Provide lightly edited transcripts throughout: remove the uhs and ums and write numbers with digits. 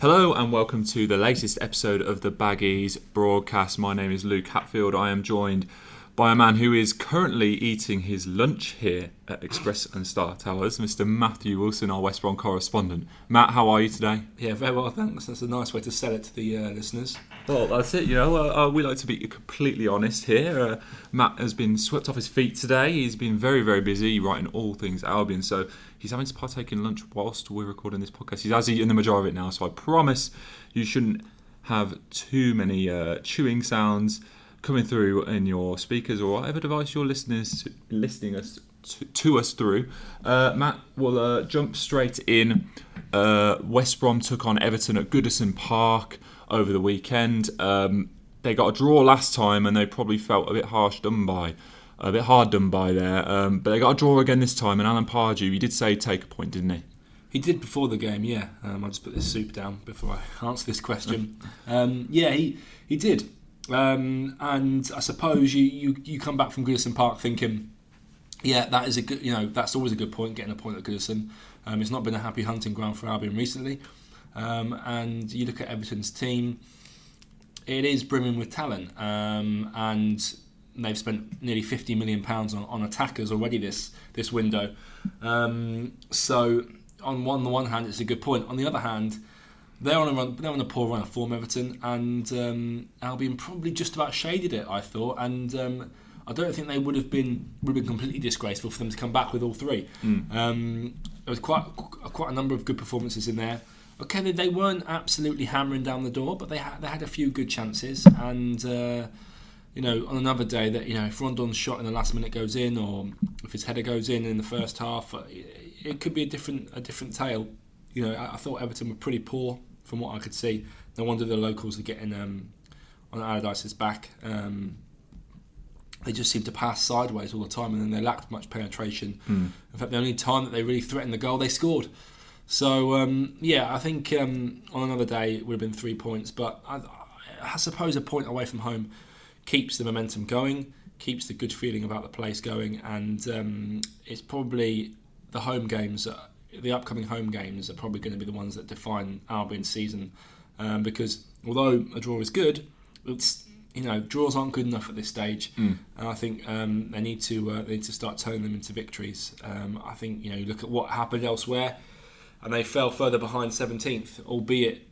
Hello and welcome to the latest episode of the Baggies broadcast. My name is Luke Hatfield. I am joined by a man who is currently eating his lunch here at Express and Star Towers, Mr. Matthew Wilson, our West Brom correspondent. Matt, how are you today? Yeah, very well, thanks. That's a nice way to sell it to the listeners. Well, that's it, you know. We like to be completely honest here. Matt has been swept off his feet today. He's been very, very busy writing all things Albion, so he's having to partake in lunch whilst we're recording this podcast. He has eaten the majority of it now, so I promise you shouldn't have too many chewing sounds coming through in your speakers or whatever device you're listening to us through. Matt will jump straight in. West Brom took on Everton at Goodison Park over the weekend. They got a draw last time and they probably felt a bit hard done by there. But they got a draw again this time, and Alan Pardew, he did say take a point, didn't he? He did before the game, yeah. I'll just put this soup down before I answer this question. He did. And I suppose you come back from Goodison Park thinking, yeah, that is a good, you know, that's always a good point, getting a point at Goodison. It's not been a happy hunting ground for Albion recently. And you look at Everton's team, it is brimming with talent, and they've spent nearly £50 million on attackers already this window. So on the one hand, it's a good point. On the other hand, they're on a poor run of form, Everton, and Albion probably just about shaded it, I thought, and I don't think they would have been completely disgraceful for them to come back with all three. There was quite a number of good performances in there. Okay, they weren't absolutely hammering down the door, but they had a few good chances, and you know, on another day, that, you know, if Rondon's shot in the last minute goes in, or if his header goes in the first half, it could be a different tale. You know, I thought Everton were pretty poor from what I could see. No wonder the locals are getting on Allardyce's back. They just seem to pass sideways all the time, and then they lacked much penetration. In fact, the only time that they really threatened the goal, they scored. So, I think on another day it would have been 3 points. But I suppose a point away from home keeps the momentum going, keeps the good feeling about the place going, and it's probably the home games... The upcoming home games are probably going to be the ones that define Albion's season, because although a draw is good, it's, you know, draws aren't good enough at this stage, and I think they need to start turning them into victories. I think, you know, you look at what happened elsewhere, and they fell further behind 17th, albeit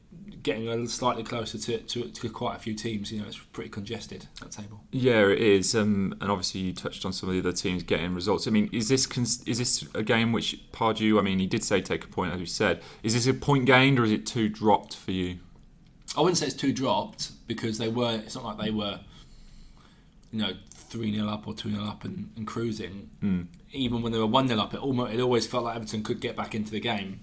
getting a slightly closer to quite a few teams. You know, it's pretty congested, that table. Yeah, it is. And obviously you touched on some of the other teams getting results. I mean, is this a game which Pardew, I mean, he did say take a point, as we said. Is this a point gained, or is it two dropped for you? I wouldn't say it's two dropped, because it's not like they were, you know, 3-0 up or 2-0 up and cruising. Even when they were 1-0 up, it always felt like Everton could get back into the game.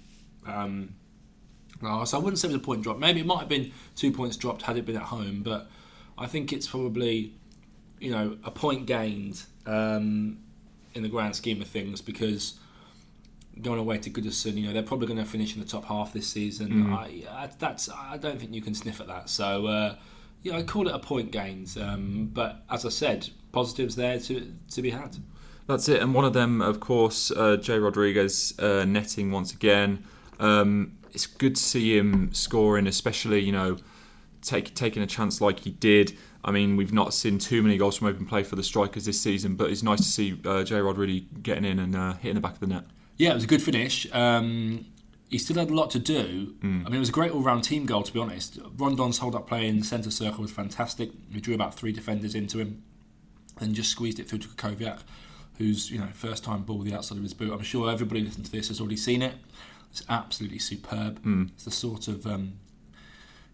So I wouldn't say it was a point drop. Maybe it might have been 2 points dropped had it been at home, but I think it's probably, you know, a point gained in the grand scheme of things, because going away to Goodison, you know, they're probably going to finish in the top half this season. I don't think you can sniff at that. So I call it a point gained. But as I said, positives there to be had. That's it. And one of them, of course, Jay Rodriguez netting once again. It's good to see him scoring, especially, you know, taking a chance like he did. I mean, we've not seen too many goals from open play for the strikers this season, but it's nice to see Jay Rod really getting in and hitting the back of the net. Yeah, it was a good finish. He still had a lot to do. I mean, it was a great all-round team goal, to be honest. Rondon's hold-up play in the centre circle was fantastic. He drew about three defenders into him and just squeezed it through to Kukoviak, who's, you know, first-time ball the outside of his boot. I'm sure everybody listening to this has already seen it. It's absolutely superb. It's the sort of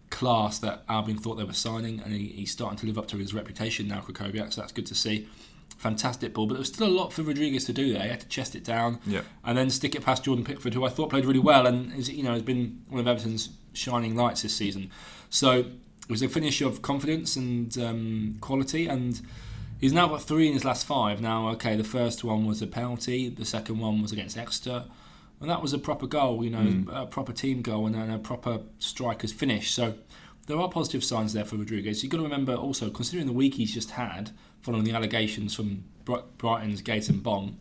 class that Albion thought they were signing, and he's starting to live up to his reputation now, Kukoviak, so that's good to see. Fantastic ball, but there was still a lot for Rodriguez to do there. He had to chest it down, and then stick it past Jordan Pickford, who I thought played really well, and is, you know, has been one of Everton's shining lights this season. So it was a finish of confidence and quality, and he's now got three in his last five. Now, okay, the first one was a penalty, the second one was against Exeter, and that was a proper goal, you know, a proper team goal, and then a proper striker's finish. So there are positive signs there for Rodriguez. You've got to remember also, considering the week he's just had, following the allegations from Brighton's Gates and Bong,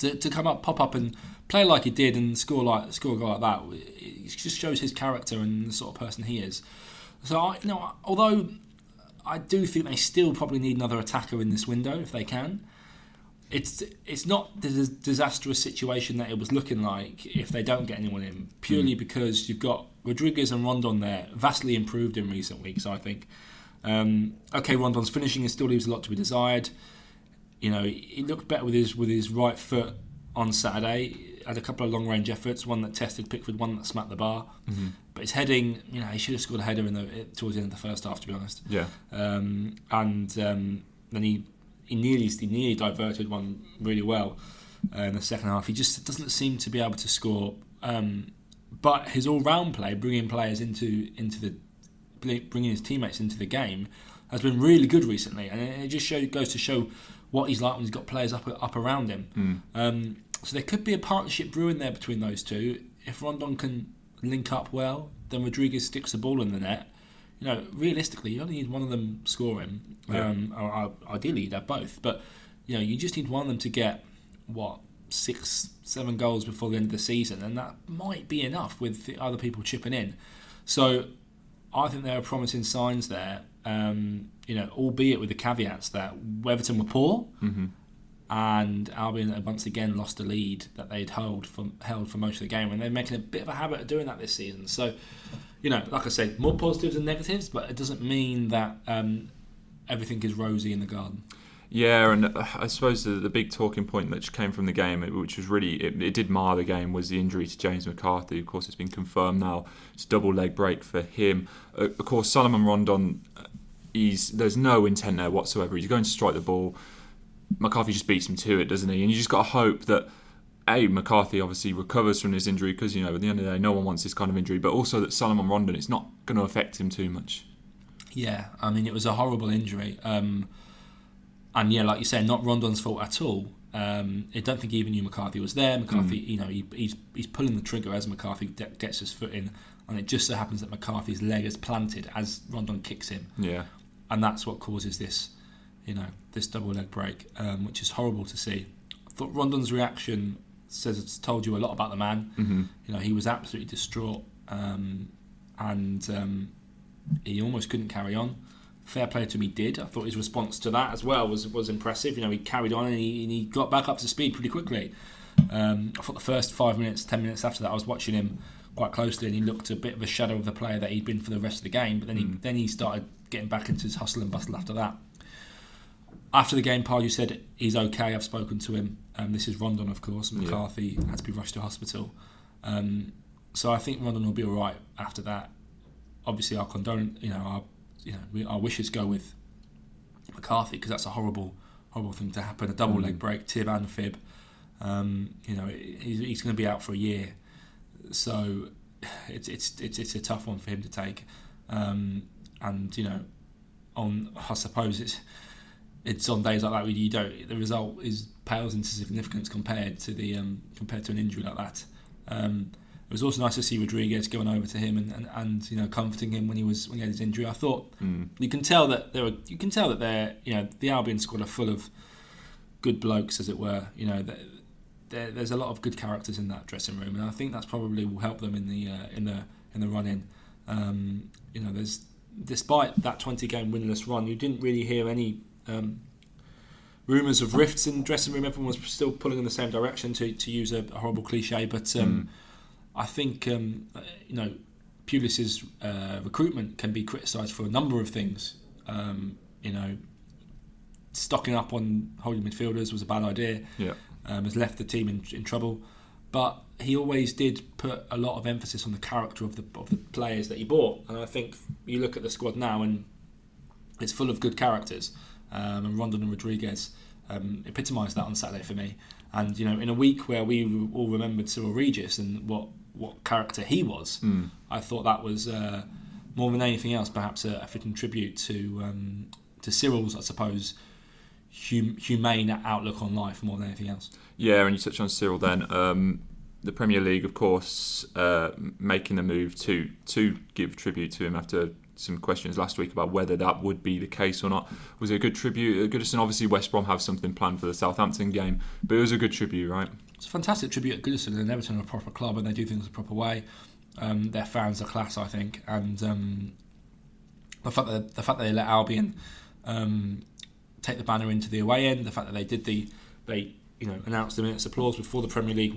to come up, pop up and play like he did and score a goal like that, it just shows his character and the sort of person he is. So, although I do think they still probably need another attacker in this window if they can. It's not the disastrous situation that it was looking like if they don't get anyone in, purely because you've got Rodriguez and Rondon there, vastly improved in recent weeks, I think. Rondon's finishing and still leaves a lot to be desired. You know, he looked better with his right foot on Saturday. Had a couple of long-range efforts, one that tested Pickford, one that smacked the bar. Mm-hmm. But his heading, he should have scored a header towards the end of the first half, to be honest. Yeah. Then he nearly diverted one really well in the second half. He just doesn't seem to be able to score. But his all-round play, bringing his teammates into the game, has been really good recently, and it just goes to show what he's like when he's got players up around him. Mm. So there could be a partnership brewing there between those two. If Rondon can link up well, then Rodriguez sticks the ball in the net. Realistically, you only need one of them scoring. Yeah. Or ideally, you'd have both. But, you just need one of them to get, 6-7 goals before the end of the season. And that might be enough with the other people chipping in. So I think there are promising signs there, albeit with the caveats that Everton were poor. Mm-hmm. And Albion once again lost the lead that they'd held for most of the game, and they're making a bit of a habit of doing that this season. So, like I said, more positives than negatives, but it doesn't mean that everything is rosy in the garden. Yeah, and I suppose the big talking point that came from the game, which was really, it did mar the game, was the injury to James McCarthy. Of course, it's been confirmed now. It's a double leg break for him. Of course, Solomon Rondon, there's no intent there whatsoever. He's going to strike the ball. McCarthy just beats him to it, doesn't he? And you just got to hope that, A, McCarthy obviously recovers from this injury because, at the end of the day, no one wants this kind of injury, but also that Solomon Rondon, it's not going to affect him too much. Yeah, it was a horrible injury. Like you say, not Rondon's fault at all. I don't think he even knew McCarthy was there. McCarthy, he's pulling the trigger as McCarthy gets his foot in, and it just so happens that McCarthy's leg is planted as Rondon kicks him. Yeah. And that's what causes this. This double leg break, which is horrible to see. I thought Rondon's reaction says it's told you a lot about the man. Mm-hmm. He was absolutely distraught, and he almost couldn't carry on. Fair play to him, he did. I thought his response to that as well was impressive. He carried on and he got back up to speed pretty quickly. I thought the first 10 minutes after that, I was watching him quite closely, and he looked a bit of a shadow of the player that he'd been for the rest of the game. But then he started getting back into his hustle and bustle after that. After the game, Pardew said, he's okay, I've spoken to him. This is Rondon, of course. McCarthy had to be rushed to hospital. So I think Rondon will be all right after that. Obviously, our our wishes go with McCarthy, because that's a horrible, horrible thing to happen. A double leg break, tib and fib. He's going to be out for a year. So it's a tough one for him to take. I suppose it's on days like that where the result is pales into significance compared to an injury like that. It was also nice to see Rodriguez going over to him and comforting him when he had his injury. I thought you can tell that the Albion squad are full of good blokes, as it were. There's a lot of good characters in that dressing room, and I think that's probably will help them in the run in. Despite that 20-game winless run, you didn't really hear any rumours of rifts in the dressing room. Everyone was still pulling in the same direction, to use a horrible cliche, but I think Pulis' recruitment can be criticised for a number of things. Stocking up on holding midfielders was a bad idea. Yeah. Has left the team in trouble, but he always did put a lot of emphasis on the character of the players that he bought, and I think you look at the squad now and it's full of good characters. And Rondon and Rodriguez epitomised that on Saturday for me. And in a week where we all remembered Cyril Regis and what character he was, I thought that was more than anything else perhaps a fitting tribute to Cyril's, I suppose, humane outlook on life more than anything else. Yeah, and you touched on Cyril then. The Premier League, of course, making the move to give tribute to him after some questions last week about whether that would be the case or not. Was it a good tribute? Goodison, obviously West Brom have something planned for the Southampton game, but it was a good tribute, right? It's a fantastic tribute at Goodison, and Everton are a proper club and they do things the proper way. Their fans are class, I think, and the fact that they let Albion take the banner into the away end, the fact that they did announced the minute's applause before the Premier League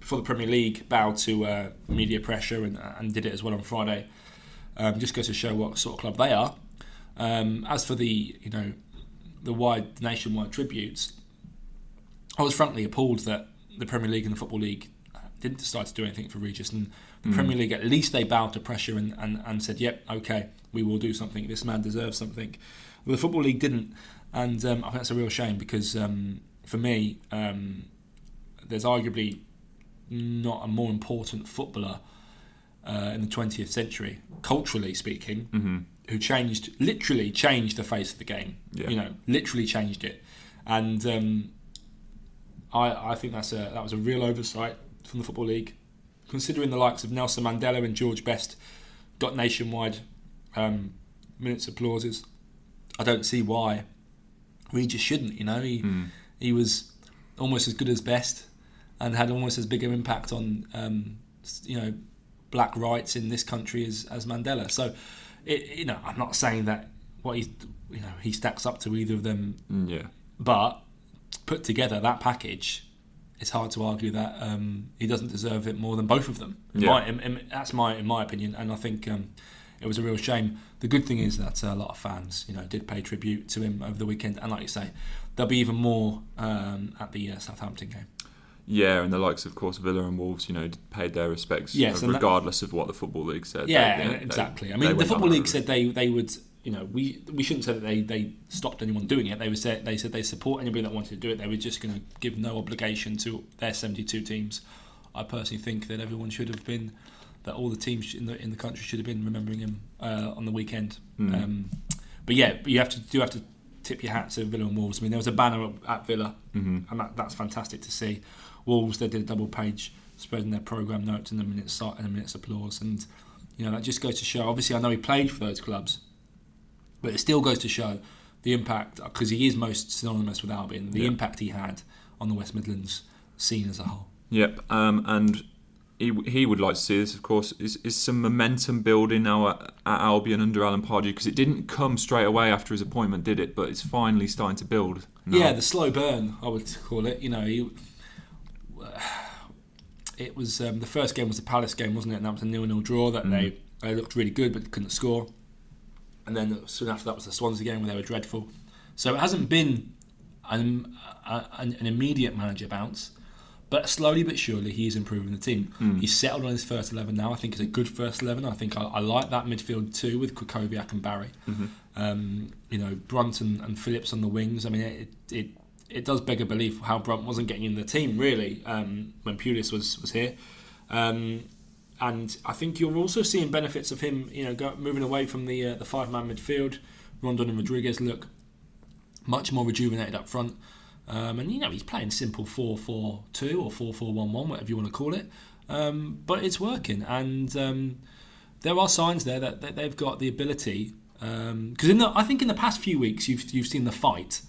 before the Premier League bowed to media pressure and did it as well on Friday, just goes to show what sort of club they are. As for the nationwide tributes, I was frankly appalled that the Premier League and the Football League didn't decide to do anything for Regis, and the Premier League, at least they bowed to pressure and said, yep, okay, we will do something, this man deserves something. Well, the Football League didn't, and I think that's a real shame, because for me, there's arguably not a more important footballer in the 20th century, culturally speaking, who literally changed the face of the game. Yeah. Literally changed it. And I think that was a real oversight from the Football League, considering the likes of Nelson Mandela and George Best got nationwide minutes applauses. I don't see why Regis shouldn't. He was almost as good as Best and had almost as big an impact on black rights in this country as Mandela. So I'm not saying that what he stacks up to either of them. Yeah. But put together, that package, it's hard to argue that he doesn't deserve it more than both of them. Yeah. That's my opinion, and I think it was a real shame. The good thing is that a lot of fans, did pay tribute to him over the weekend, and like you say, there'll be even more at the Southampton game. Yeah, and the likes, of course, Villa and Wolves, paid their respects, regardless of what the Football League said. Yeah, exactly. The Football League said they would, we shouldn't say that they stopped anyone doing it. They said they support anybody that wanted to do it. They were just going to give no obligation to their 72 teams. I personally think that everyone should have been, that all the teams in the country should have been remembering him on the weekend. But yeah, you have to tip your hat to Villa and Wolves. There was a banner at Villa, and that's fantastic to see. Wolves, they did a double-page spread in their programme notes and a minute's applause, and that just goes to show. Obviously, I know he played for those clubs, but it still goes to show the impact, because he is most synonymous with Albion. The impact he had on the West Midlands scene as a whole. Yep, and he would like to see this, of course, is some momentum building now at Albion under Alan Pardew, because it didn't come straight away after his appointment, did it? But it's finally starting to build now. Yeah, the slow burn, I would call it. It was the first game was the Palace game, wasn't it? And that was a 0-0 draw that they looked really good but couldn't score. And then soon after that was the Swansea game where they were dreadful. So it hasn't been an immediate manager bounce. But slowly but surely, he is improving the team. He's settled on his first 11 now. I think it's a good first 11. I think I like that midfield too, with Kukoviak and Barry. Brunt and Phillips on the wings. It does beg a belief how Brunt wasn't getting in the team, really, when Pulis was here. And I think you're also seeing benefits of him moving away from the five-man midfield. Rondon and Rodriguez look much more rejuvenated up front. He's playing simple 4-4-2 or 4-4-1-1, whatever you want to call it. But it's working. And there are signs there that they've got the ability. Because I think in the past few weeks, you've seen the fight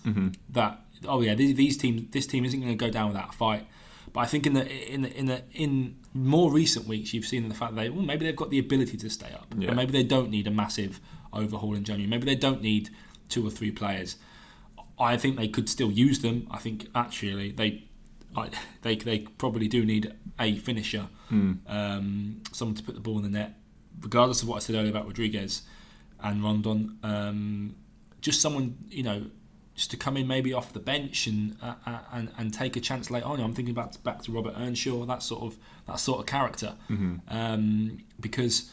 that, this team isn't going to go down without a fight. But I think in more recent weeks, you've seen the fact that maybe they've got the ability to stay up. Yeah. Or maybe they don't need a massive overhaul in January. Maybe they don't need two or three players. I think they could still use them. I think actually they probably do need a finisher, someone to put the ball in the net. Regardless of what I said earlier about Rodriguez and Rondon, just someone just to come in maybe off the bench and take a chance later on. I'm thinking back to Robert Earnshaw, that sort of character, because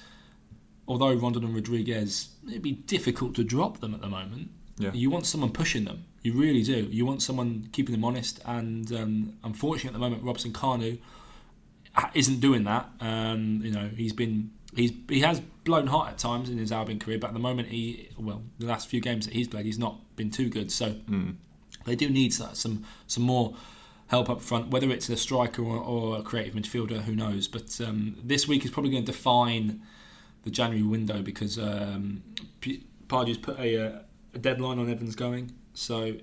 although Rondon and Rodriguez, it'd be difficult to drop them at the moment. Yeah. You want someone pushing them. You really do. You want someone keeping them honest. And unfortunately, at the moment, Robson Kanu isn't doing that. He has blown hot at times in his Albion career, but at the moment, the last few games that he's played, he's not been too good. So they do need some more help up front, whether it's a striker or a creative midfielder. Who knows? But this week is probably going to define the January window, because Pardew's put a deadline on Evans going. So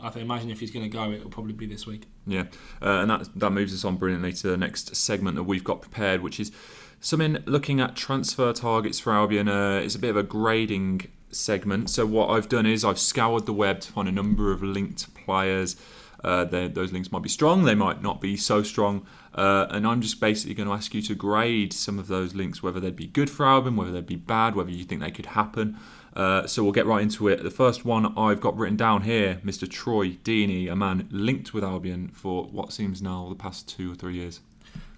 I imagine if he's going to go, it'll probably be this week. Yeah, and that moves us on brilliantly to the next segment that we've got prepared, which is something looking at transfer targets for Albion. It's a bit of a grading segment. So what I've done is I've scoured the web to find a number of linked players. Those links might be strong, they might not be so strong. And I'm just basically going to ask you to grade some of those links, whether they'd be good for Albion, whether they'd be bad, whether you think they could happen. So we'll get right into it. The first one I've got written down here, Mr. Troy Deeney, a man linked with Albion for what seems now the past 2 or 3 years.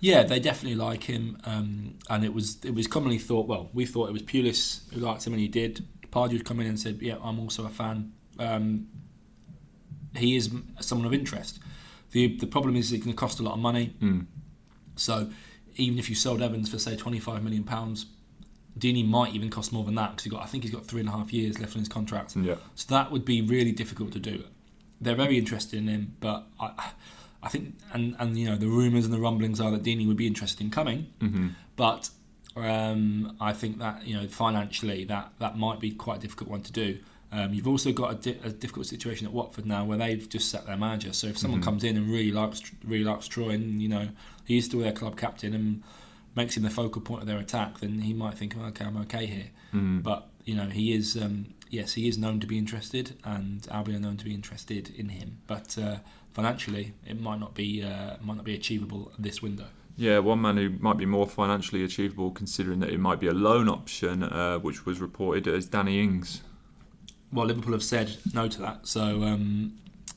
Yeah, they definitely like him, and it was commonly thought. Well, we thought it was Pulis who liked him, and he did. Pardew's come in and said, "Yeah, I'm also a fan." He is someone of interest. The problem is it's going to cost a lot of money. Mm. So even if you sold Evans for say £25 million. Deeney might even cost more than that, because he's got 3.5 years left on his contract. Yeah. So that would be really difficult to do. They're very interested in him, but I think, and you know, the rumours and the rumblings are that Deeney would be interested in coming, mm-hmm. but I think that, you know, financially that might be quite a difficult one to do. You've also got a difficult situation at Watford now, where they've just sacked their manager. So if someone mm-hmm. comes in and really likes Troy, and you know he's still their club captain and makes him the focal point of their attack, then he might think, oh, okay, I'm okay here. Mm. But, you know, he is, yes, he is known to be interested, and Albion are known to be interested in him. But financially, it might not be achievable this window. Yeah, one man who might be more financially achievable, considering that it might be a loan option, which was reported as Danny Ings. Well, Liverpool have said no to that. So,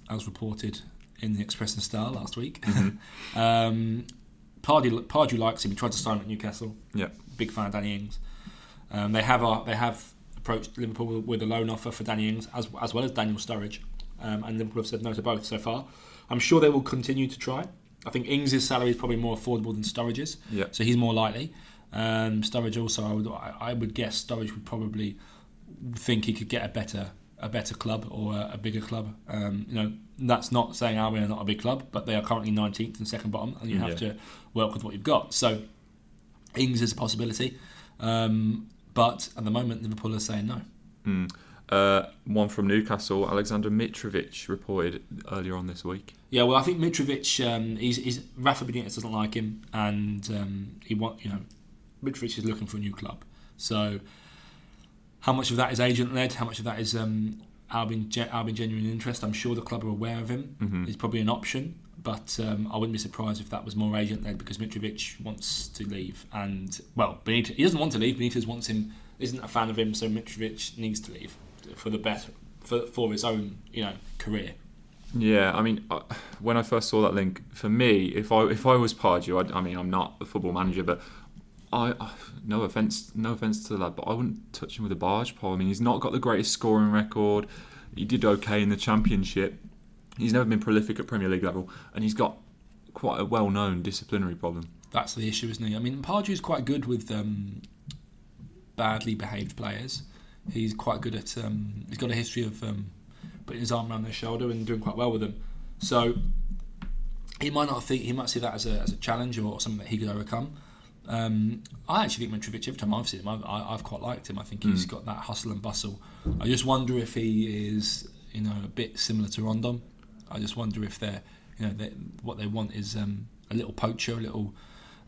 as reported in the Express and Star last week, mm-hmm. Pardew likes him. He tried to sign him at Newcastle. Yeah, big fan of Danny Ings. They have approached Liverpool with a loan offer for Danny Ings as well as Daniel Sturridge, and Liverpool have said no to both so far. I'm sure they will continue to try. I think Ings' salary is probably more affordable than Sturridge's, yeah. So he's more likely. Sturridge also, I would guess Sturridge would probably think he could get a better club or a bigger club. You know, that's not saying Albion are not a big club, but they are currently 19th and second bottom, and you have to work with what you've got. So Ings is a possibility, but at the moment Liverpool are saying no. Mm. One from Newcastle, Alexander Mitrovic, reported earlier on this week. Yeah, well, I think Mitrovic, he's Rafa Benitez doesn't like him, and Mitrovic is looking for a new club. So how much of that is agent-led? How much of that is Albion genuine interest? I'm sure the club are aware of him. Mm-hmm. It's probably an option, but I wouldn't be surprised if that was more agent-led, because Mitrovic wants to leave. And, well, Benitez, he doesn't want to leave. Benitez wants him, isn't a fan of him, so Mitrovic needs to leave for the better, for his own, you know, career. Yeah, I mean, when I first saw that link, for me, if I was Pardew, I mean, I'm not a football manager, but no offence to the lad, but I wouldn't touch him with a barge pole. I mean, he's not got the greatest scoring record. He did okay in the Championship. He's never been prolific at Premier League level, and he's got quite a well-known disciplinary problem. That's the issue, isn't he? I mean, Pardew's quite good with badly behaved players. He's quite good at. He's got a history of putting his arm around their shoulder and doing quite well with them. So he might not think, he might see that as a challenge or something that he could overcome. I actually think Mitrovic, every time I've seen him, I've quite liked him. I think he's got that hustle and bustle. I just wonder if he is, you know, a bit similar to Rondon. I just wonder if they're, you know, what they want is a little poacher, a little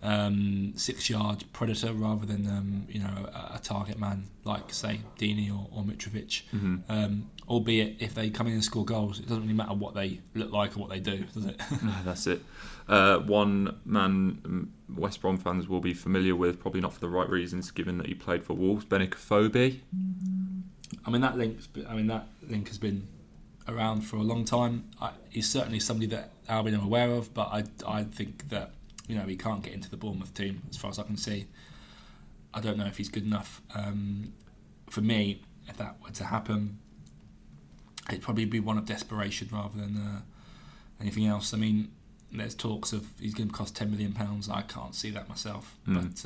6-yard predator, rather than you know, a target man like say Deeney or Mitrovic. Mm-hmm. Albeit if they come in and score goals, it doesn't really matter what they look like or what they do, does it? No, that's it. One man West Brom fans will be familiar with, probably not for the right reasons, given that he played for Wolves, Benikofobi. I mean that link has been around for a long time. He's certainly somebody that Albion are aware of, but I think that, you know, he can't get into the Bournemouth team as far as I can see. I don't know if he's good enough. For me, if that were to happen, it'd probably be one of desperation rather than anything else. I mean, there's talks of he's going to cost £10 million. I can't see that myself. Mm.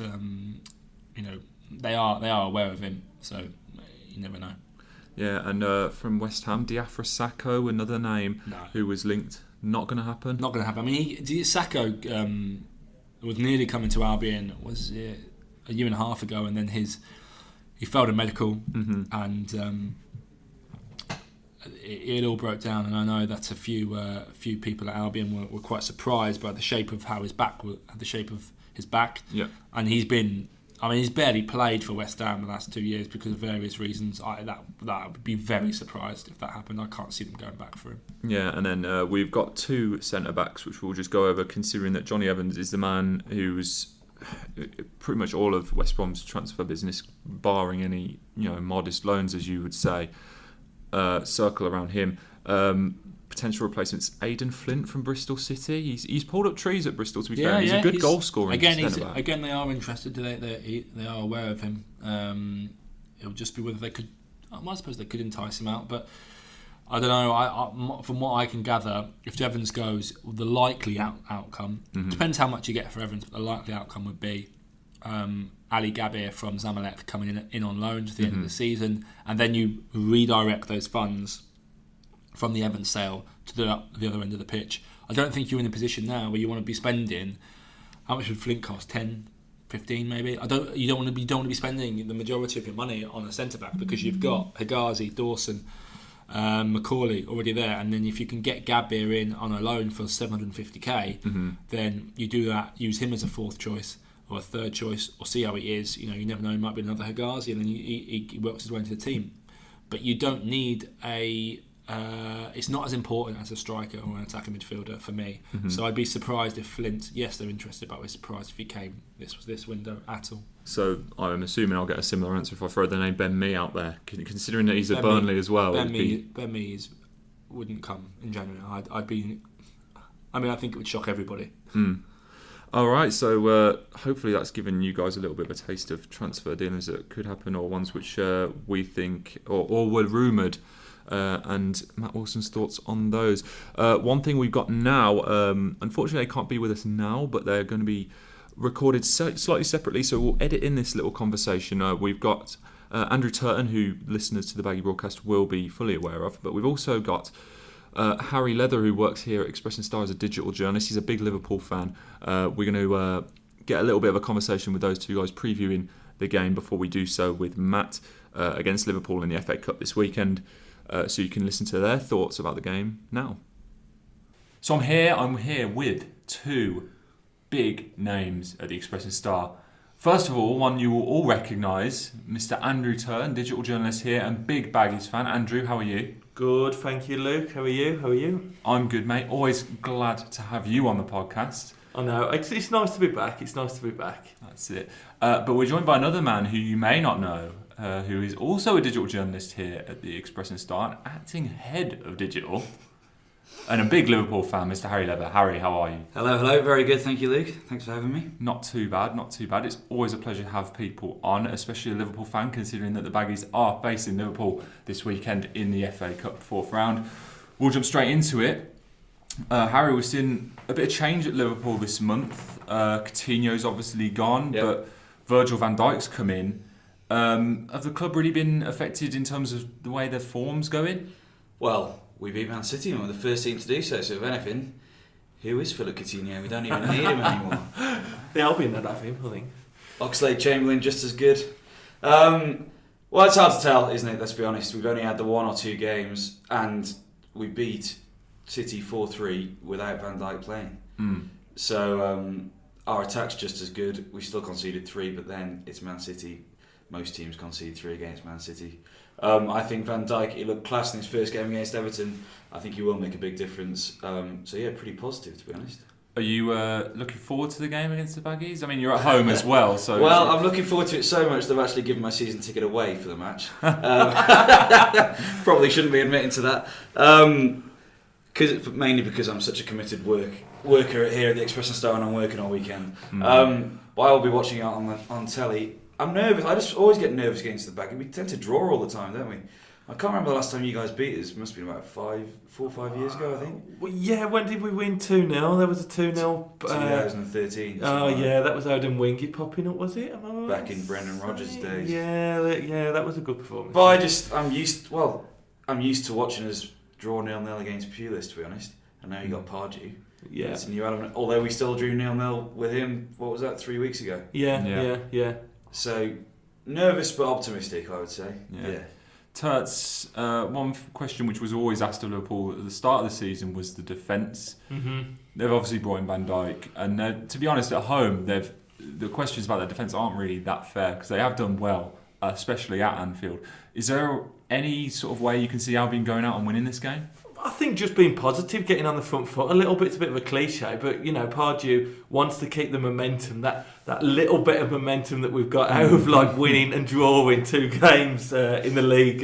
But, you know, they are aware of him, so you never know. Yeah, and from West Ham, Diafra Sakho, another name who was linked. Not going to happen. Not going to happen. I mean, Sakho... was nearly coming to Albion. Was it a year and a half ago, and then he failed a medical, and it all broke down. And I know that a few people at Albion were quite surprised by the shape of how his back was, Yeah. And he's been, I mean, he's barely played for West Ham the last 2 years because of various reasons. I would be very surprised if that happened. I can't see them going back for him. Yeah, and then we've got two centre-backs, which we'll just go over, considering that Johnny Evans is the man who's pretty much all of West Brom's transfer business, barring any, you know, modest loans, as you would say, circle around him. Potential replacements, Aidan Flint from Bristol City. He's pulled up trees at Bristol, to be fair. He's a good goal scorer. Again, they are interested. They are aware of him. It'll just be whether they could. I suppose they could entice him out, but I don't know. I from what I can gather, if Evans goes, the likely outcome depends how much you get for Evans, but the likely outcome would be Ali Gabir from Zamalek coming in on loan to the end of the season, and then you redirect those funds from the Evans sale to the other end of the pitch. I don't think you're in a position now where you want to be spending. How much would Flint cost? 10, 15 maybe. You don't want to be spending the majority of your money on a centre back because you've got Higazi, Dawson, McCauley already there, and then if you can get Gabir in on a loan for 750k, then you do that. Use him as a fourth choice or a third choice, or see how he is. You know, you never know. He might be another Higazi, and then he works his way into the team. But you don't need a. It's not as important as a striker or an attacking midfielder for me. So I'd be surprised if Flint, yes, they're interested, but I'd be surprised if he came this window at all. So I'm assuming I'll get a similar answer if I throw the name Ben Mee out there, considering that he's at Burnley as well. Ben Mee wouldn't come in January. I think it would shock everybody. Alright, so hopefully that's given you guys a little bit of a taste of transfer dealings that could happen, or ones which we think or were rumoured. And Matt Wilson's thoughts on those. One thing we've got now, unfortunately they can't be with us now, but they're going to be recorded slightly separately, so we'll edit in this little conversation. We've got Andrew Turton, who listeners to the Baggy Broadcast will be fully aware of, but we've also got Harry Leather, who works here at Express and Star as a digital journalist. He's a big Liverpool fan. We're going to get a little bit of a conversation with those two guys, previewing the game before we do so with Matt against Liverpool in the FA Cup this weekend. So you can listen to their thoughts about the game now. So I'm here with two big names at the Express and Star. First of all, one you will all recognise, Mr. Andrew Turton, digital journalist here and big Baggies fan. Andrew, how are you? Good, thank you, Luke. How are you? I'm good, mate. Always glad to have you on the podcast. I know. It's nice to be back. That's it. But we're joined by another man who you may not know, who is also a digital journalist here at the Express and Star, and acting head of digital, and a big Liverpool fan, Mr. Harry Leather. Harry, how are you? Hello. Very good, thank you, Luke. Thanks for having me. Not too bad. It's always a pleasure to have people on, especially a Liverpool fan, considering that the Baggies are facing Liverpool this weekend in the FA Cup fourth round. We'll jump straight into it. Harry, we've seen a bit of change at Liverpool this month. Coutinho's obviously gone, but Virgil van Dijk's come in. Have the club really been affected in terms of the way their form's going? Well, we beat Man City and we're the first team to do so, so if anything, who is Philip Coutinho? We don't even need him anymore. The Albion that have him, I think. Oxlade-Chamberlain just as good. Well, it's hard to tell, isn't it? Let's be honest. We've only had the one or two games and we beat City 4-3 without Van Dijk playing. So our attack's just as good. We still conceded 3, but then it's Man City. Most teams concede 3 against Man City. I think Van Dijk, he looked class in his first game against Everton. I think he will make a big difference. So yeah, pretty positive, to be honest. Are you looking forward to the game against the Baggies? I mean, you're at home as well. So well, I'm looking forward to it so much that I've actually given my season ticket away for the match. Probably shouldn't be admitting to that. Mainly because I'm such a committed worker here at the Express and Star, and I'm working all weekend. But I will be watching it on telly. I'm nervous. I just always get nervous getting to the back. We tend to draw all the time, don't we? I can't remember the last time you guys beat us. It must have been about 4 or 5 years ago, I think. Well, yeah, when did we win 2-0? There was a 2-0... 2013. Oh, yeah, that was Odin Wingy popping up, was it? Back in Brendan Rodgers' days. Yeah, that was a good performance. But I'm used to watching us draw 0-0 against Pulis, to be honest. I know you got Pardew. Yeah. It's a new element. Although we still drew 0-0 with him, what was that, 3 weeks ago? Yeah. So nervous but optimistic, I would say. Yeah. Tert's one question which was always asked of Liverpool at the start of the season was the defence. Mm-hmm. They've obviously brought in Van Dijk, and to be honest, at home, the questions about their defence aren't really that fair because they have done well, especially at Anfield. Is there any sort of way you can see Albion going out and winning this game? I think just being positive, getting on the front foot a little bit. It's a bit of a cliche, but you know, Pardew wants to keep the momentum, that little bit of momentum that we've got out of like winning and drawing two games in the league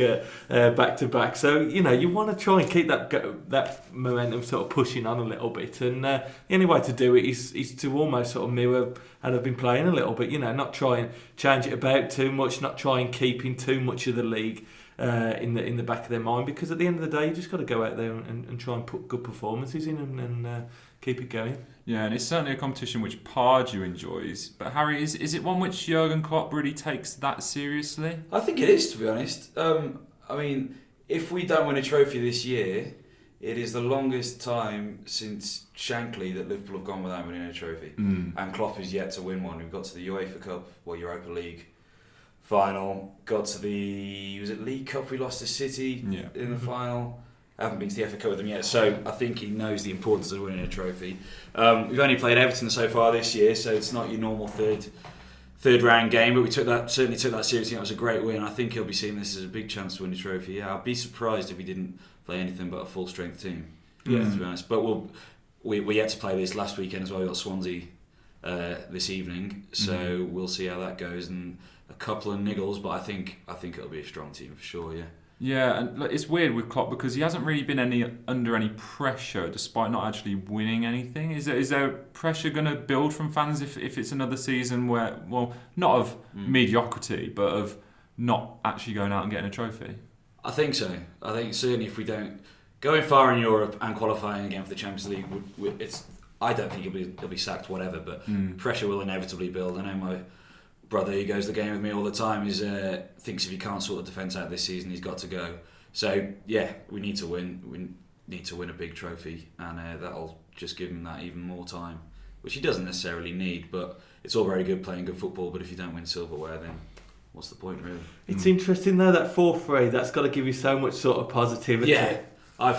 back to back. So you know, you want to try and keep that momentum sort of pushing on a little bit, and the only way to do it is to almost sort of mirror and have been playing a little bit. You know, not try and change it about too much, not try and keep in too much of the league. In the back of their mind, because at the end of the day you just got to go out there and try and put good performances in and keep it going. Yeah, and it's certainly a competition which Pardew enjoys. But Harry, is it one which Jurgen Klopp really takes that seriously? I think it is, to be honest. I mean, if we don't win a trophy this year, it is the longest time since Shankly that Liverpool have gone without winning a trophy. Mm. And Klopp is yet to win one. We've got to the UEFA Cup, well, Europa League final, got to the League Cup, we lost to City in the final. I haven't been to the FA Cup with them yet, so I think he knows the importance of winning a trophy. We've only played Everton so far this year, so it's not your normal third round game, but we took that seriously. It was a great win. I think he'll be seeing this as a big chance to win a trophy. Yeah, I'd be surprised if he didn't play anything but a full strength team, to be honest. But we had to play this last weekend as well. We got Swansea this evening, so we'll see how that goes, and a couple of niggles, but I think it'll be a strong team for sure. Yeah, and it's weird with Klopp because he hasn't really been under any pressure despite not actually winning anything. Is there pressure going to build from fans if it's another season where, well, not of mediocrity, but of not actually going out and getting a trophy? I think so. I think certainly if we don't, going far in Europe and qualifying again for the Champions League, I don't think he'll be sacked, whatever, but pressure will inevitably build. I know my brother, who goes to the game with me all the time, thinks if he can't sort the defence out this season, he's got to go. So yeah, we need to win. We need to win a big trophy, and that'll just give him that even more time, which he doesn't necessarily need. But it's all very good playing good football, but if you don't win silverware, then what's the point, really? It's interesting though, that 4-3. That's got to give you so much sort of positivity. Yeah, I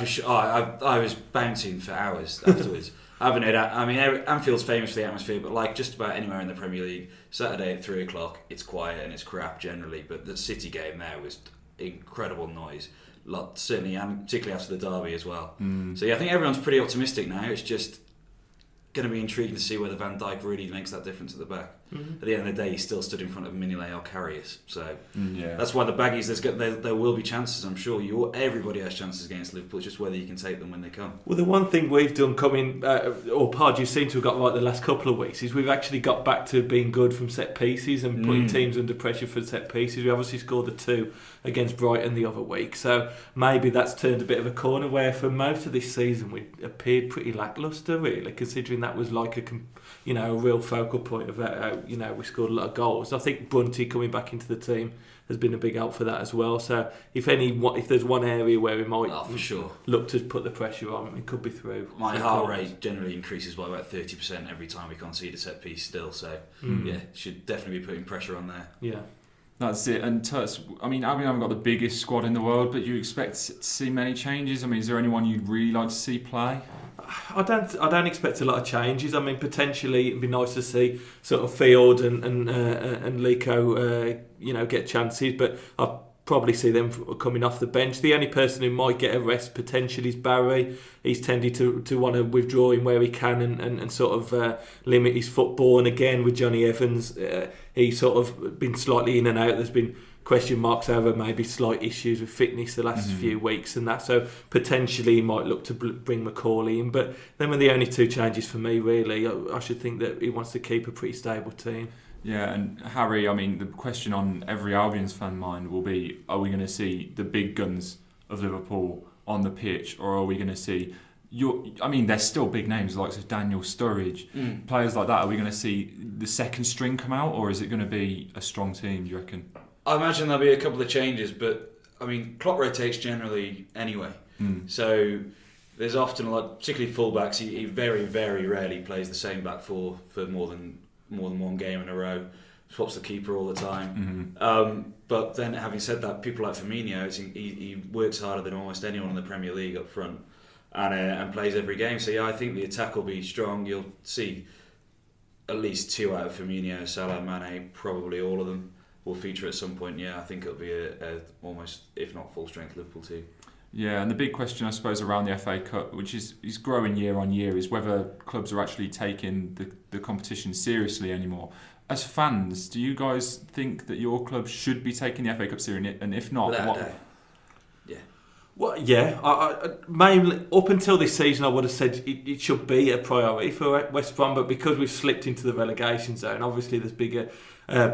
was bouncing for hours afterwards. I haven't heard that. I mean, Anfield's famous for the atmosphere, but like just about anywhere in the Premier League, Saturday at 3 o'clock, it's quiet and it's crap generally, but the City game there was incredible noise, certainly, and particularly after the derby as well. Mm. So yeah, I think everyone's pretty optimistic now. It's just going to be intriguing to see whether Van Dijk really makes that difference at the back. Mm-hmm. At the end of the day, he still stood in front of Mignolet or Karius, so that's why the baggies, there will be chances, I'm sure. Everybody has chances against Liverpool, it's just whether you can take them when they come. Well, the one thing we've done coming, or Pardew seem to have got right the last couple of weeks, is we've actually got back to being good from set pieces and putting teams under pressure for set pieces. We obviously scored the 2 against Brighton the other week, so maybe that's turned a bit of a corner where for most of this season we appeared pretty lacklustre, really, considering that was like a real focal point of how, you know, we scored a lot of goals. I think Bunty coming back into the team has been a big help for that as well. So if there's one area where we might look to put the pressure on, it could be through. My heart rate generally increases by about 30% every time we concede a set piece still. So yeah, should definitely be putting pressure on there. Yeah. That's it. And Tertz, I mean, Albion haven't got the biggest squad in the world, but you expect to see many changes. I mean, is there anyone you'd really like to see play? I don't expect a lot of changes. I mean, potentially it'd be nice to see sort of Field and Lico, get chances, but I probably see them coming off the bench. The only person who might get a rest potentially is Barry. He's tended to want to withdraw him where he can and sort of limit his football. And again, with Johnny Evans, he's sort of been slightly in and out. There's been question marks over maybe slight issues with fitness the last few weeks and that, so potentially he might look to bring McCauley in. But them are the only two changes for me, really. I should think that he wants to keep a pretty stable team. Yeah, and Harry, I mean, the question on every Albion fan mind will be, are we going to see the big guns of Liverpool on the pitch, or are we going to see... I mean, there's still big names, like Daniel Sturridge, players like that. Are we going to see the second string come out, or is it going to be a strong team, do you reckon? I imagine there'll be a couple of changes, but I mean, Klopp rotates generally anyway. Mm. So there's often a lot, particularly fullbacks. He very, very rarely plays the same back four for more than one game in a row. swaps the keeper all the time. Mm-hmm. But then, having said that, people like Firmino, he works harder than almost anyone in the Premier League up front, and plays every game. So yeah, I think the attack will be strong. You'll see at least two out of Firmino, Salah, Mane, probably all of them will feature at some point. Yeah, I think it'll be a almost, if not full strength, Liverpool team. Yeah, and the big question, I suppose, around the FA Cup, which is growing year on year, is whether clubs are actually taking the competition seriously anymore. As fans, do you guys think that your club should be taking the FA Cup seriously? And if not, without what? Yeah. Well, yeah. I mainly up until this season, I would have said it should be a priority for West Brom, but because we've slipped into the relegation zone, obviously there's bigger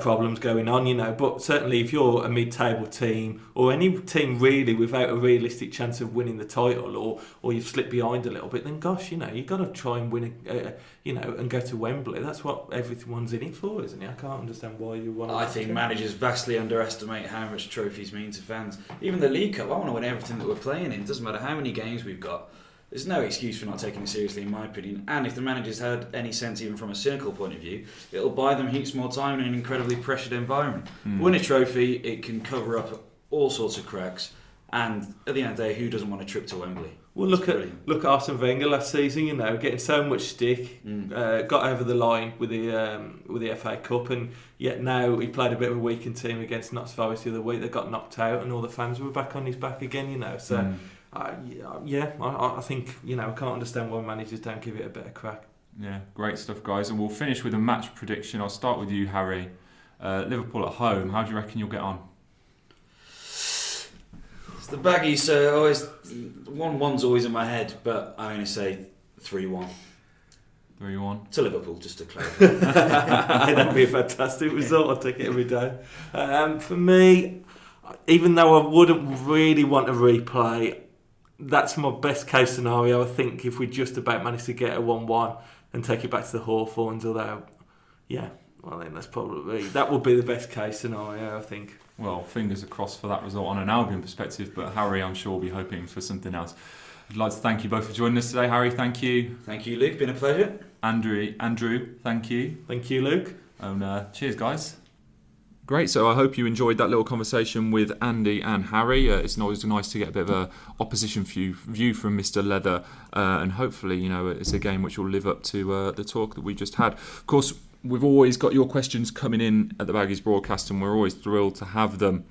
problems going on, you know. But certainly, if you're a mid-table team or any team really without a realistic chance of winning the title, or you've slipped behind a little bit, then gosh, you know, you've got to try and win, and go to Wembley. That's what everyone's in it for, isn't it? I can't understand why you want. I think managers vastly underestimate how much trophies mean to fans. Even the League Cup, I want to win everything that we're playing in. It doesn't matter how many games we've got. There's no excuse for not taking it seriously, in my opinion. And if the managers had any sense, even from a cynical point of view, it'll buy them heaps more time in an incredibly pressured environment. Mm. Win a trophy, it can cover up all sorts of cracks. And at the end of the day, who doesn't want a trip to Wembley? Well, look at Arsene Wenger last season. You know, getting so much stick, got over the line with the FA Cup, and yet now he played a bit of a weakened team against Notts Forest the other week. They got knocked out, and all the fans were back on his back again. You know, so. I think, you know, I can't understand why managers don't give it a better crack. Yeah, great stuff, guys. And we'll finish with a match prediction. I'll start with you, Harry. Liverpool at home, how do you reckon you'll get on? It's the baggy, so always 1-1's always in my head, but I only say 3-1. 3-1 to Liverpool, just to clarify. That'd be a fantastic result. I'll take it every day. For me, even though I wouldn't really want a replay, that's my best case scenario. I think if we just about manage to get a 1-1 and take it back to the Hawthorns, although, yeah, well, I think that would be the best case scenario, I think. Well, fingers crossed for that result on an Albion perspective, but Harry, I'm sure, will be hoping for something else. I'd like to thank you both for joining us today. Harry, thank you. Thank you, Luke. Been a pleasure. Andrew, thank you. Thank you, Luke. And cheers, guys. Great, so I hope you enjoyed that little conversation with Andy and Harry. It's always nice to get a bit of an opposition view from Mr. Leather, and hopefully, you know, it's a game which will live up to the talk that we just had. Of course, we've always got your questions coming in at the Baggies broadcast, and we're always thrilled to have them.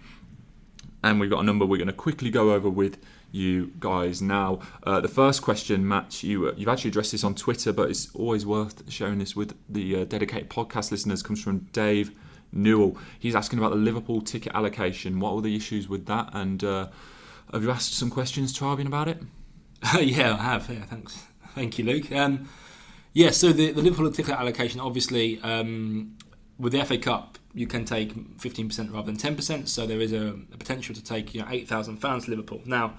And we've got a number we're going to quickly go over with you guys now. The first question, Matt, you've actually addressed this on Twitter, but it's always worth sharing this with the dedicated podcast listeners, comes from Dave Newell. He's asking about the Liverpool ticket allocation. What were the issues with that? And have you asked some questions to Albion about it? Yeah, I have. Yeah, thanks. Thank you, Luke. So the Liverpool ticket allocation, obviously, with the FA Cup, you can take 15% rather than 10%. So there is a potential to take, you know, 8,000 fans to Liverpool. Now,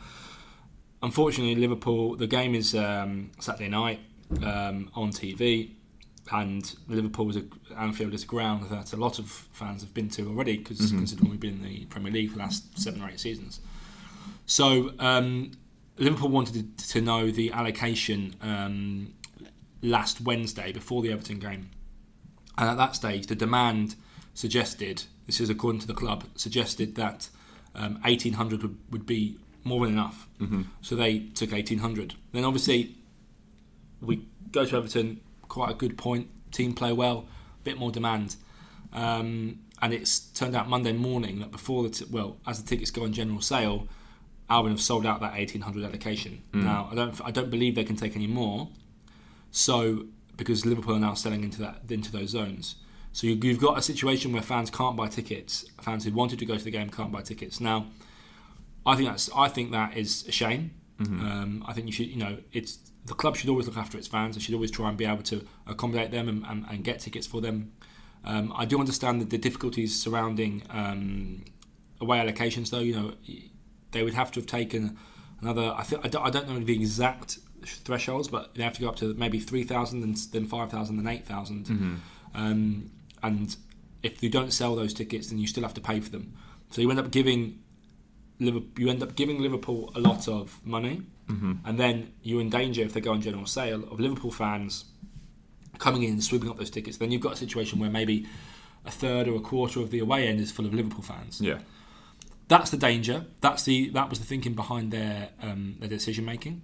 unfortunately, Liverpool, the game is Saturday night on TV. And Liverpool Anfield is a ground that a lot of fans have been to already, because considering we've been in the Premier League for the last 7 or 8 seasons. So Liverpool wanted to know the allocation last Wednesday before the Everton game. And at that stage, the demand suggested, this is according to the club, suggested that 1,800 would be more than enough. Mm-hmm. So they took 1,800. Then obviously, we go to Everton. Quite a good point. Team play well, a bit more demand, and it's turned out Monday morning that before as the tickets go on general sale, Albion have sold out that 1,800 allocation. Mm. Now I don't believe they can take any more, so because Liverpool are now selling into those zones. So you've got a situation where fans can't buy tickets. Fans who wanted to go to the game can't buy tickets. Now, I think that is a shame. Mm-hmm. I think you should, you know, it's. The club should always look after its fans. It should always try and be able to accommodate them and get tickets for them. I do understand the difficulties surrounding away allocations, though. You know, they would have to have taken another. I don't know the exact thresholds, but they have to go up to maybe 3,000, and then 5,000, then 8,000. Mm-hmm. And if you don't sell those tickets, then you still have to pay for them. So you end up giving Liverpool a lot of money. Mm-hmm. And then you're in danger, if they go on general sale, of Liverpool fans coming in and swooping up those tickets. Then you've got a situation where maybe a third or a quarter of the away end is full of Liverpool fans. Yeah, that's the danger. That was the thinking behind their decision making.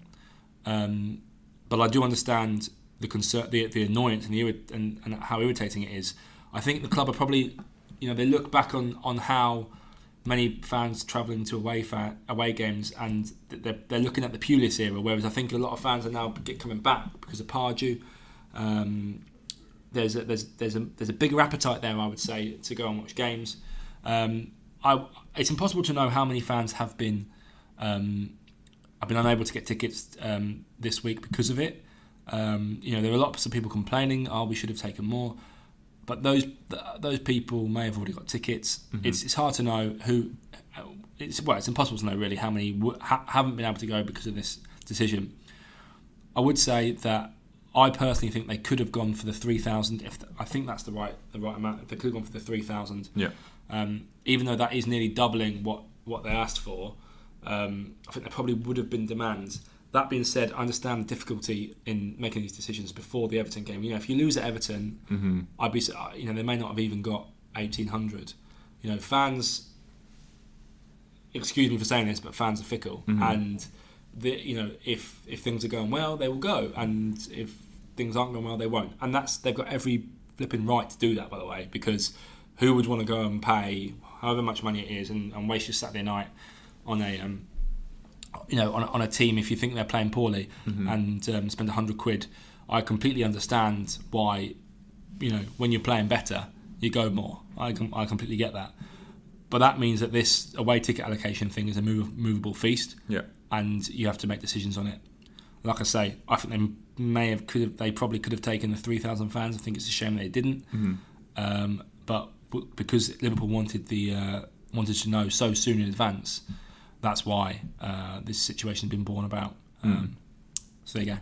But I do understand the concern, the annoyance, and how irritating it is. I think the club are probably, they look back on how many fans travelling to away games, and they're looking at the Pulis era. Whereas I think a lot of fans are now coming back because of Pardew. There's a bigger appetite there, I would say, to go and watch games. It's impossible to know how many fans have been. I've been unable to get tickets this week because of it. There are lots of people complaining, we should have taken more. But those people may have already got tickets. Mm-hmm. It's hard to know who. It's impossible to know really how many haven't been able to go because of this decision. I would say that I personally think they could have gone for the 3,000. I think that's the right amount. If they could have gone for the 3,000, yeah. Even though that is nearly doubling what they asked for, I think there probably would have been demands. That being said, I understand the difficulty in making these decisions before the Everton game. If you lose at Everton, mm-hmm. I'd be, they may not have even got 1,800. Fans. Excuse me for saying this, but fans are fickle, mm-hmm. and if things are going well, they will go, and if things aren't going well, they won't. And they've got every flipping right to do that, by the way, because who would want to go and pay however much money it is and waste your Saturday night on a on a team if you think they're playing poorly, mm-hmm. and spend £100. I completely understand why, when you're playing better, you go more. I completely get that. But that means that this away ticket allocation thing is a movable feast, yeah. and you have to make decisions on it. Like I say, I think they probably could have taken the 3,000 fans. I think it's a shame they didn't. Mm-hmm. But because Liverpool wanted to know so soon in advance, that's why this situation's been born about. So there you go.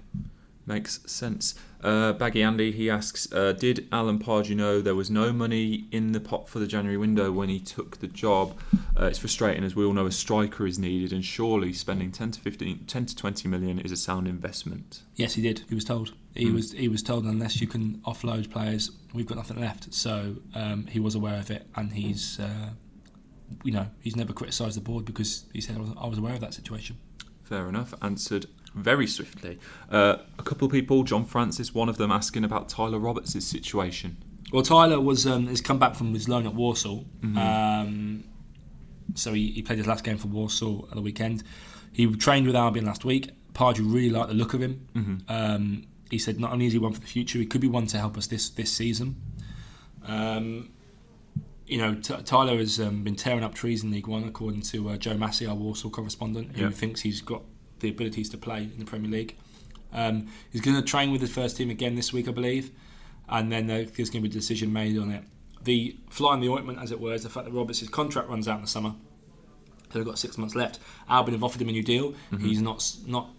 Makes sense. Baggy Andy, he asks, did Alan Pardew know there was no money in the pot for the January window when he took the job? It's frustrating, as we all know a striker is needed, and surely spending 10 to 20 million is a sound investment. Yes, he did. He was told. He was told, unless you can offload players, we've got nothing left. So he was aware of it, and he's... he's never criticised the board because he said, I was aware of that situation. Fair enough. Answered very swiftly. A couple of people, John Francis, one of them, asking about Tyler Roberts' situation. Well, Tyler has come back from his loan at Warsaw. Mm-hmm. So he played his last game for Warsaw at the weekend. He trained with Albion last week. Pardew really liked the look of him. Mm-hmm. He said not only is he one for the future, he could be one to help us this season. Tyler has been tearing up trees in League One, according to Joe Massey, our Warsaw correspondent, who thinks he's got the abilities to play in the Premier League. He's going to train with the first team again this week, I believe, and then there's going to be a decision made on it. The fly in the ointment, as it were, is the fact that Roberts' contract runs out in the summer, so they've got 6 months left. Albion have offered him a new deal. Mm-hmm. He's not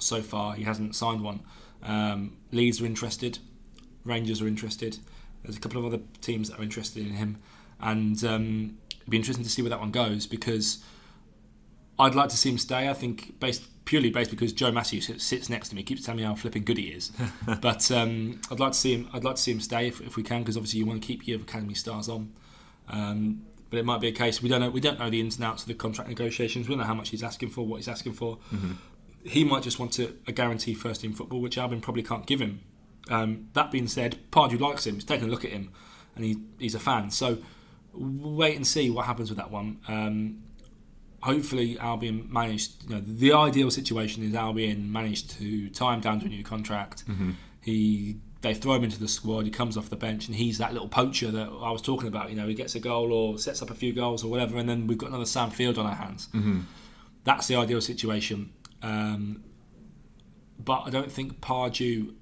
so far. He hasn't signed one. Leeds are interested. Rangers are interested. There's a couple of other teams that are interested in him. And it'd be interesting to see where that one goes, because I'd like to see him stay. I think purely based because Joe Massey, who sits next to me, keeps telling me how flipping good he is. But I'd like to see him. I'd like to see him stay if we can, because obviously you want to keep your academy stars on. But it might be a case we don't know the ins and outs of the contract negotiations. We don't know how much he's asking for, what he's asking for. Mm-hmm. He might just want a guaranteed first team football, which Albion probably can't give him. That being said, Pardew likes him. He's taken a look at him, and he's a fan. So. Wait and see what happens with that one. Hopefully Albion managed, the ideal situation is Albion managed to tie him down to a new contract. Mm-hmm. They throw him into the squad, he comes off the bench, and he's that little poacher that I was talking about. He gets a goal or sets up a few goals or whatever, and then we've got another Sam Field on our hands. Mm-hmm. That's the ideal situation. But I don't think Pardew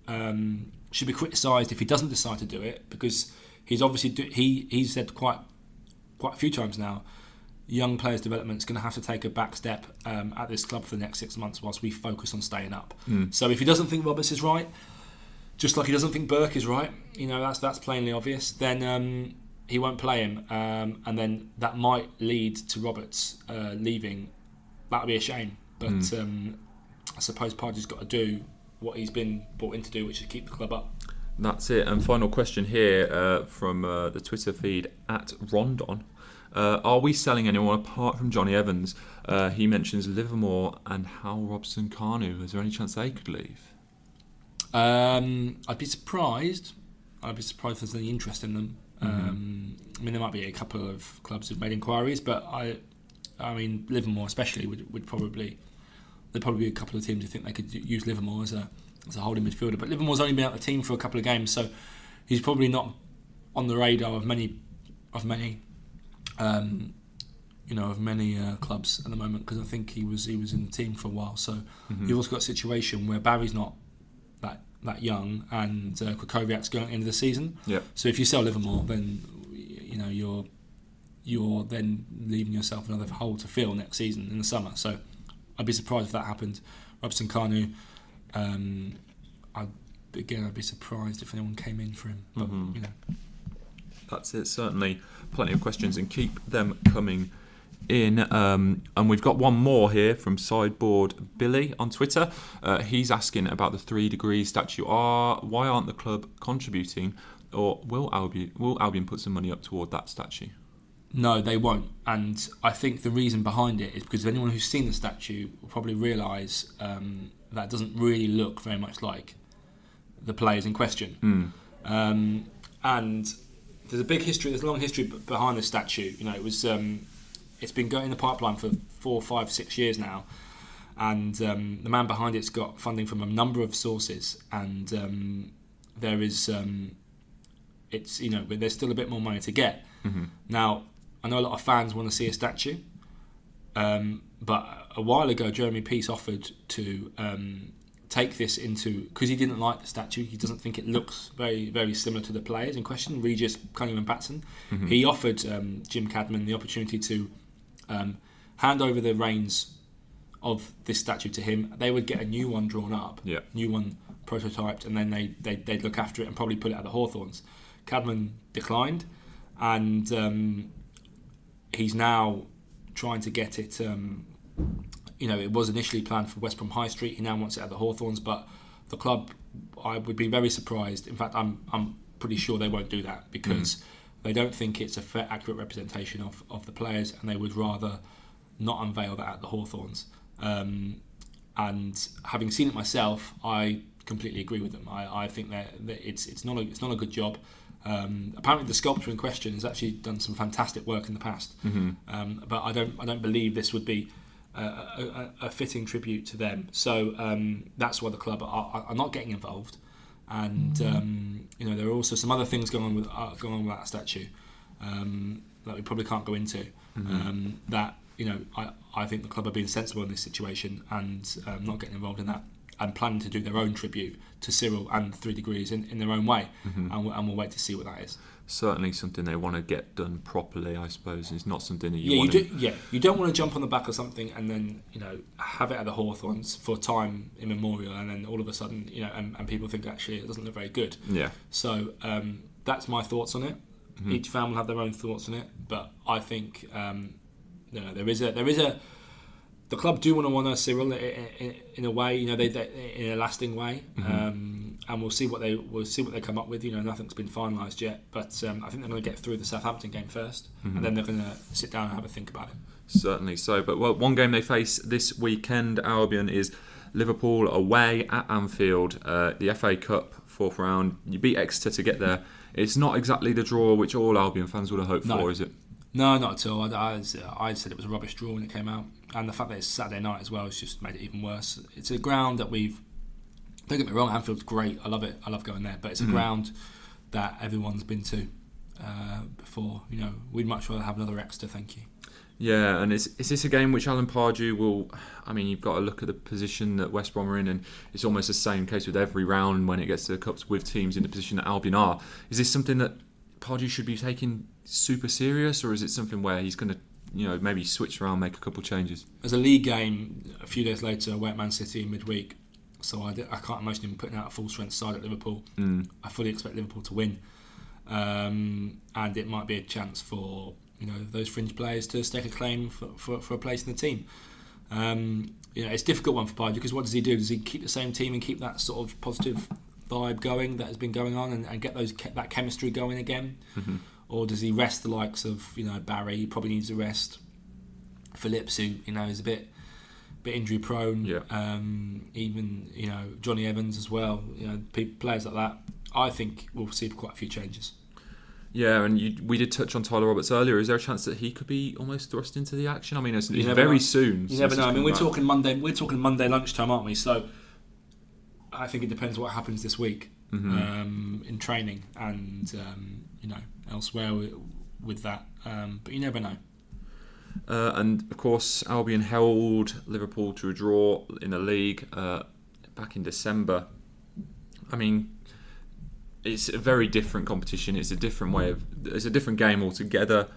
should be criticised if he doesn't decide to do it, because he's obviously he's said quite a few times now, young players' development is going to have to take a back step at this club for the next 6 months whilst we focus on staying up. Mm. So if he doesn't think Roberts is right, just like he doesn't think Burke is right, that's plainly obvious, then he won't play him. And then that might lead to Roberts leaving. That would be a shame. But I suppose Pardew's got to do what he's been brought in to do, which is keep the club up. That's it. And final question here from the Twitter feed at Rondon. Are we selling anyone apart from Johnny Evans? He mentions Livermore and Hal Robson-Kanu. Is there any chance they could leave? I'd be surprised. I'd be surprised if there's any interest in them. Mm-hmm. I mean, there might be a couple of clubs who've made inquiries, but I mean, Livermore especially would probably. There'd probably be a couple of teams who think they could use Livermore as a holding midfielder. But Livermore's only been out of the team for a couple of games, so he's probably not on the radar of many clubs at the moment, because I think he was in the team for a while. So mm-hmm. You've also got a situation where Barry's not that young, and Krakowiak's going at the end of the season. Yep. So if you sell Livermore, then you're then leaving yourself another hole to fill next season in the summer. So I'd be surprised if that happened. Robson-Kanu, I'd be surprised if anyone came in for him. But mm-hmm. That's it. Certainly, plenty of questions, and keep them coming in. And we've got one more here from Sideboard Billy on Twitter. He's asking about the 3 degrees statue. Why aren't the club contributing, or will Albion put some money up toward that statue? No, they won't. And I think the reason behind it is because anyone who's seen the statue will probably realise that doesn't really look very much like the players in question. Mm. And there's a big history, there's a long history behind this statue. It was, it's been going in the pipeline for 4, 5, 6 years now, and the man behind it's got funding from a number of sources, and there is, it's but there's still a bit more money to get. Mm-hmm. Now, I know a lot of fans want to see a statue, but a while ago, Jeremy Peace offered to take this into, because he didn't like the statue, he doesn't think it looks very, very similar to the players in question, Regis, Cunningham and Batson. Mm-hmm. He offered Jim Cadman the opportunity to hand over the reins of this statue to him. They would get a new one drawn up, new one prototyped, and then they'd look after it and probably put it at the Hawthorns. Cadman declined, and he's now trying to get it... it was initially planned for West Brom High Street. He now wants it at the Hawthorns, but the club, I would be very surprised. In fact, I'm pretty sure they won't do that, because they don't think it's a fair, accurate representation of the players, and they would rather not unveil that at the Hawthorns. And having seen it myself, I completely agree with them. I think that it's not a good job. Apparently, the sculptor in question has actually done some fantastic work in the past, but I don't believe this would be a fitting tribute to them. So that's why the club are not getting involved, and there are also some other things going on with that statue that we probably can't go into. I think the club are being sensible in this situation and not getting involved in that, and planning to do their own tribute to Cyril and 3 degrees in their own way, and we'll wait to see what that is. Certainly something they want to get done properly, I suppose, and it's not something that you don't want to jump on the back of something and then have it at the Hawthorns for time immemorial, and then all of a sudden and people think actually it doesn't look very good. Yeah. So that's my thoughts on it. Mm-hmm. Each fan will have their own thoughts on it, but I think there is a the club do want to honour Cyril in a way, in a lasting way, and we'll see what they come up with. Nothing's been finalised yet, but I think they're going to get through the Southampton game first, and then they're going to sit down and have a think about it. Certainly so. But one game they face this weekend, Albion, is Liverpool away at Anfield, the FA Cup fourth round. You beat Exeter to get there. It's not exactly the draw which all Albion fans would have hoped for, is it? No, not at all. I said it was a rubbish draw when it came out, and the fact that it's Saturday night as well has just made it even worse. It's a ground that don't get me wrong, Anfield's great, I love it, I love going there, but it's a ground that everyone's been to before. We'd much rather have another Exeter, thank you. Yeah, and is this a game which Alan Pardew will... I mean, you've got to look at the position that West Brom are in, and it's almost the same case with every round when it gets to the Cups with teams in the position that Albion are. Is this something that Pardew should be taking super serious, or is it something where he's going to maybe switch around, make a couple changes? There's a league game a few days later away at Man City in midweek, so I can't imagine him putting out a full strength side at Liverpool. I fully expect Liverpool to win, and it might be a chance for those fringe players to stake a claim for a place in the team. It's a difficult one for Pardew, because what does he do? Does he keep the same team and keep that sort of positive vibe going that has been going on and get those that chemistry going again? Mm-hmm. Or does he rest the likes of, you know, Barry? He probably needs a rest. Phillips, who, you know, is a bit injury prone. Yeah. Even, you know, Johnny Evans as well. You know, players like that. I think we'll see quite a few changes. Yeah, and we did touch on Tyler Roberts earlier. Is there a chance that he could be almost thrust into the action? I mean, it's very soon. You never know. I mean, we're talking Monday lunchtime, aren't we? So I think it depends what happens this week in training and you know, elsewhere with that. But you never know. And of course, Albion held Liverpool to a draw in the league back in December. I mean, it's a very different competition. It's a different way of. It's a different game altogether.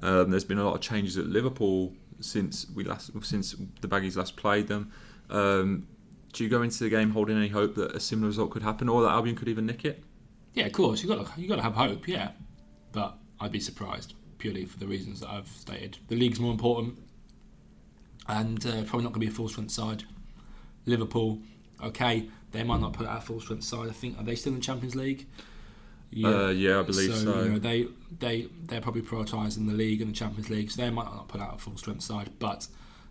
There's been a lot of changes at Liverpool since the Baggies last played them. Do you go into the game holding any hope that a similar result could happen, or that Albion could even nick it? Yeah, of course. You got to have hope. Yeah, but I'd be surprised purely for the reasons that I've stated. The league's more important, and probably not going to be a full strength side. Liverpool, okay. They might not put out a full strength side. I think, are they still in the Champions League? Yeah, I believe so. You know, they're probably prioritising the league and the Champions League, so they might not put out a full strength side. But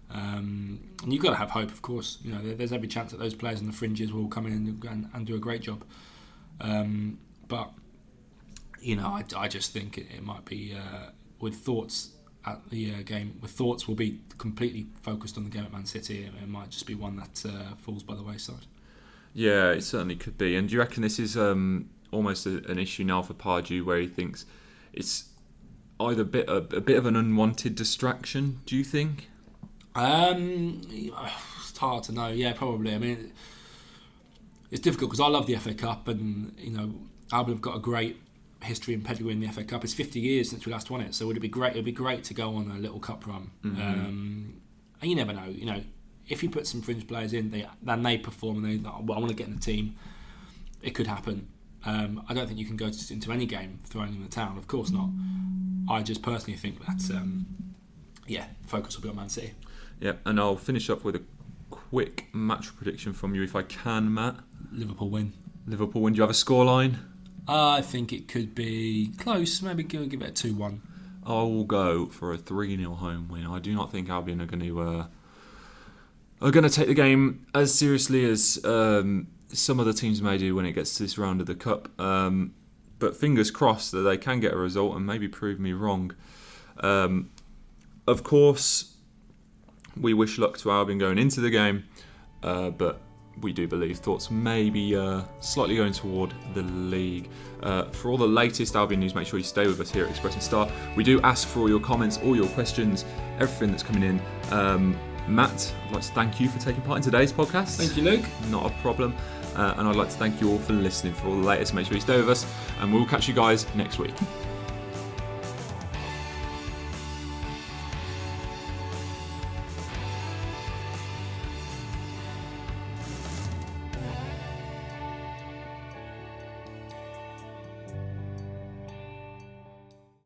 and you've got to have hope, of course. You know, there's every chance that those players on the fringes will come in and do a great job. But you know, I just think it might be with thoughts at the game. With thoughts, will be completely focused on the game at Man City. It might just be one that falls by the wayside. Yeah, it certainly could be. And do you reckon this is almost an issue now for Pardew, where he thinks it's either a bit of an unwanted distraction? Do you think? It's hard to know. Yeah, probably. I mean, it's difficult because I love the FA Cup, and you know, Albion have got a great history and pedigree in the FA Cup. It's 50 years since we last won it, so would it be great? It'd be great to go on a little cup run. Mm-hmm. And you never know. You know. If you put some fringe players in, they perform and they, well, I want to get in the team. It could happen. I don't think you can go into any game throwing in the towel. Of course not. I just personally think that, focus will be on Man City. Yeah, and I'll finish up with a quick match prediction from you, if I can, Matt. Liverpool win. Do you have a scoreline? I think it could be close. Maybe give it a 2-1. I will go for a 3-0 home win. I do not think Albion are going to. Are going to take the game as seriously as some other teams may do when it gets to this round of the Cup. But fingers crossed that they can get a result and maybe prove me wrong. Of course, we wish luck to Albion going into the game, but we do believe thoughts may be slightly going toward the league. For all the latest Albion news, make sure you stay with us here at Express and Star. We do ask for all your comments, all your questions, everything that's coming in. Matt, I'd like to thank you for taking part in today's podcast. Thank you, Luke. Not a problem. And I'd like to thank you all for listening. For all the latest, make sure you stay with us. And we'll catch you guys next week.